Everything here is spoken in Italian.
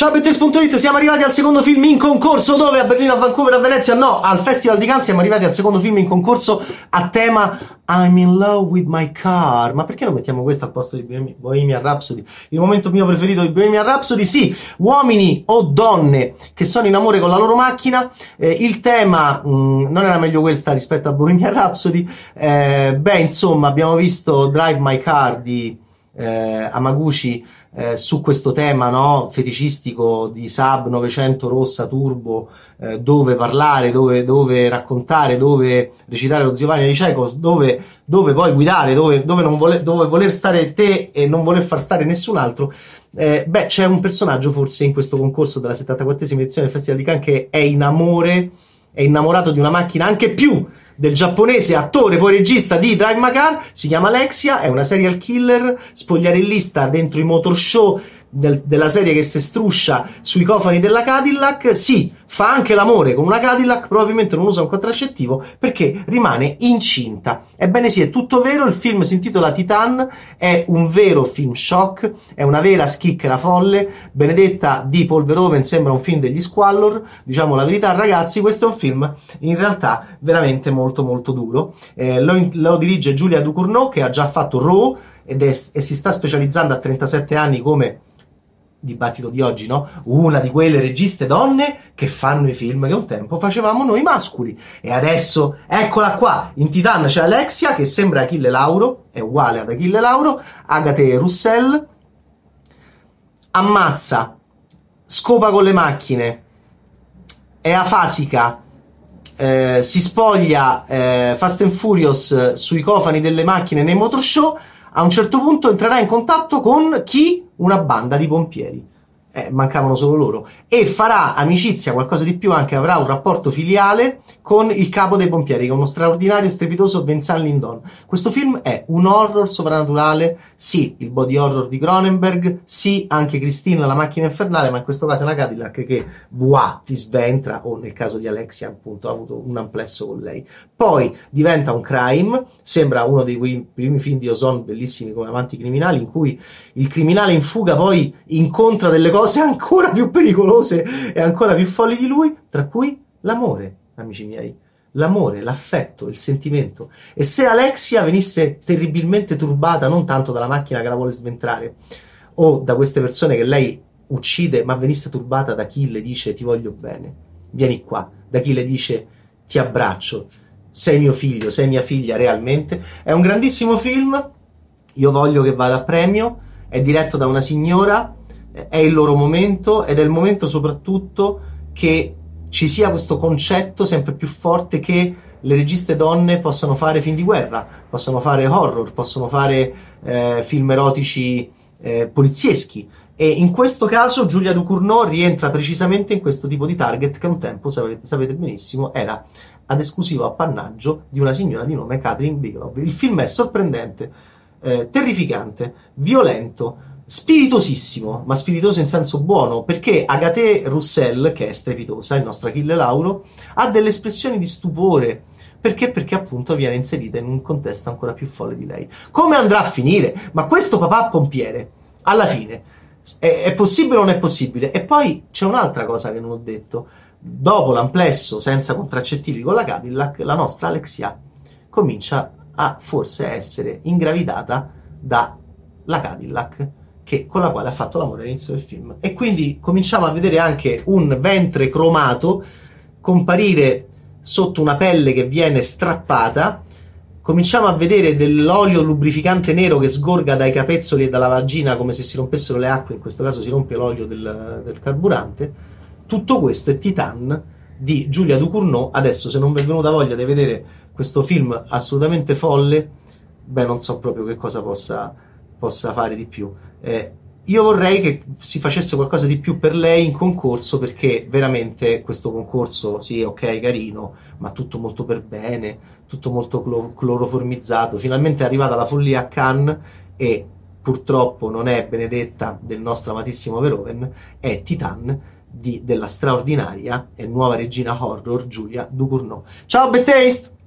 Ciao BTS.it, siamo arrivati al secondo film in concorso. Dove? A Berlino, a Vancouver, a Venezia? No, al Festival di Cannes siamo arrivati al secondo film in concorso a tema I'm in love with my car. Ma perché non mettiamo questo al posto di Bohemian Rhapsody? Il momento mio preferito di Bohemian Rhapsody? Sì, uomini o donne che sono in amore con la loro macchina. Il tema non era meglio questa rispetto a Bohemian Rhapsody? Beh, insomma, abbiamo visto Drive My Car di Amaguchi, su questo tema, no? Feticistico di Saab 900 rossa turbo, dove parlare, dove raccontare, dove recitare lo Zio Vania di Cecos, dove poi guidare, dove voler stare te e non voler far stare nessun altro. Beh, c'è un personaggio forse in questo concorso della 74esima edizione del Festival di Cannes che è in amore, è innamorato di una macchina anche più del giapponese attore poi regista di Drive My Car. Si chiama Alexia, è una serial killer spogliarellista dentro i motor show della serie che si struscia sui cofani della Cadillac. Sì, fa anche l'amore con una Cadillac, probabilmente non usa un contraccettivo perché rimane incinta. Ebbene sì, è tutto vero, il film si intitola Titan, è un vero film shock, è una vera schicchera folle. Benedetta di Paul Verhoeven sembra un film degli Squallor, diciamo la verità ragazzi, questo è un film in realtà veramente molto molto duro. Lo dirige Julia Ducournau, che ha già fatto Raw e si sta specializzando a 37 anni come, dibattito di oggi, no? Una di quelle registe donne che fanno i film che un tempo facevamo noi mascoli. E adesso eccola qua, in Titan c'è Alexia che sembra Achille Lauro, è uguale ad Achille Lauro. Agathe Rousselle ammazza, scopa con le macchine, è afasica, si spoglia, Fast and Furious sui cofani delle macchine nei motor show. A un certo punto entrerà in contatto con chi? Una banda di pompieri, mancavano solo loro, e farà amicizia, qualcosa di più anche, avrà un rapporto filiale con il capo dei pompieri, che è uno straordinario e strepitoso Vincent Lindon. Questo film è un horror soprannaturale, sì, il body horror di Cronenberg, sì, anche Christine, la macchina infernale, ma in questo caso è una Cadillac che buah, ti sventra, o nel caso di Alexia appunto ha avuto un amplesso con lei. Poi diventa un crime, sembra uno dei quei primi film di Ozon bellissimi come Avanti Criminali, in cui il criminale in fuga poi incontra delle cose ancora più pericolose e ancora più folli di lui, tra cui l'amore, amici miei, l'amore, l'affetto, il sentimento. E se Alexia venisse terribilmente turbata non tanto dalla macchina che la vuole sventrare o da queste persone che lei uccide, ma venisse turbata da chi le dice ti voglio bene, vieni qua, da chi le dice ti abbraccio, sei mio figlio, sei mia figlia realmente. È un grandissimo film, io voglio che vada a premio, è diretto da una signora, è il loro momento ed è il momento soprattutto che ci sia questo concetto sempre più forte che le registe donne possano fare film di guerra, possano fare horror, possono fare film erotici polizieschi, e in questo caso Julia Ducournau rientra precisamente in questo tipo di target che un tempo, sapete benissimo, era ad esclusivo appannaggio di una signora di nome Catherine Bigelow. Il film è sorprendente, terrificante, violento, spiritosissimo, ma spiritoso in senso buono, perché Agathe Rousselle, che è strepitosa, il nostro Achille Lauro, ha delle espressioni di stupore. Perché? Perché appunto viene inserita in un contesto ancora più folle di lei. Come andrà a finire? Ma questo papà pompiere, alla fine, è possibile o non è possibile? E poi c'è un'altra cosa che non ho detto. Dopo l'amplesso senza contraccettivi con la Cadillac, la nostra Alexia comincia a forse essere ingravidata dalla Cadillac con la quale ha fatto l'amore all'inizio del film, e quindi cominciamo a vedere anche un ventre cromato comparire sotto una pelle che viene strappata, cominciamo a vedere dell'olio lubrificante nero che sgorga dai capezzoli e dalla vagina come se si rompessero le acque, in questo caso si rompe l'olio del carburante. Tutto questo è Titan di Julia Ducournau. Adesso, se non vi è venuta voglia di vedere questo film assolutamente folle, beh, non so proprio che cosa possa fare di più. Io vorrei che si facesse qualcosa di più per lei in concorso, perché veramente questo concorso, sì, ok, carino, ma tutto molto per bene, tutto molto cloroformizzato. Finalmente è arrivata la follia a Cannes e purtroppo non è Benedetta del nostro amatissimo Verhoeven, è Titan della straordinaria e nuova regina horror Julia Ducournau. Ciao BTS!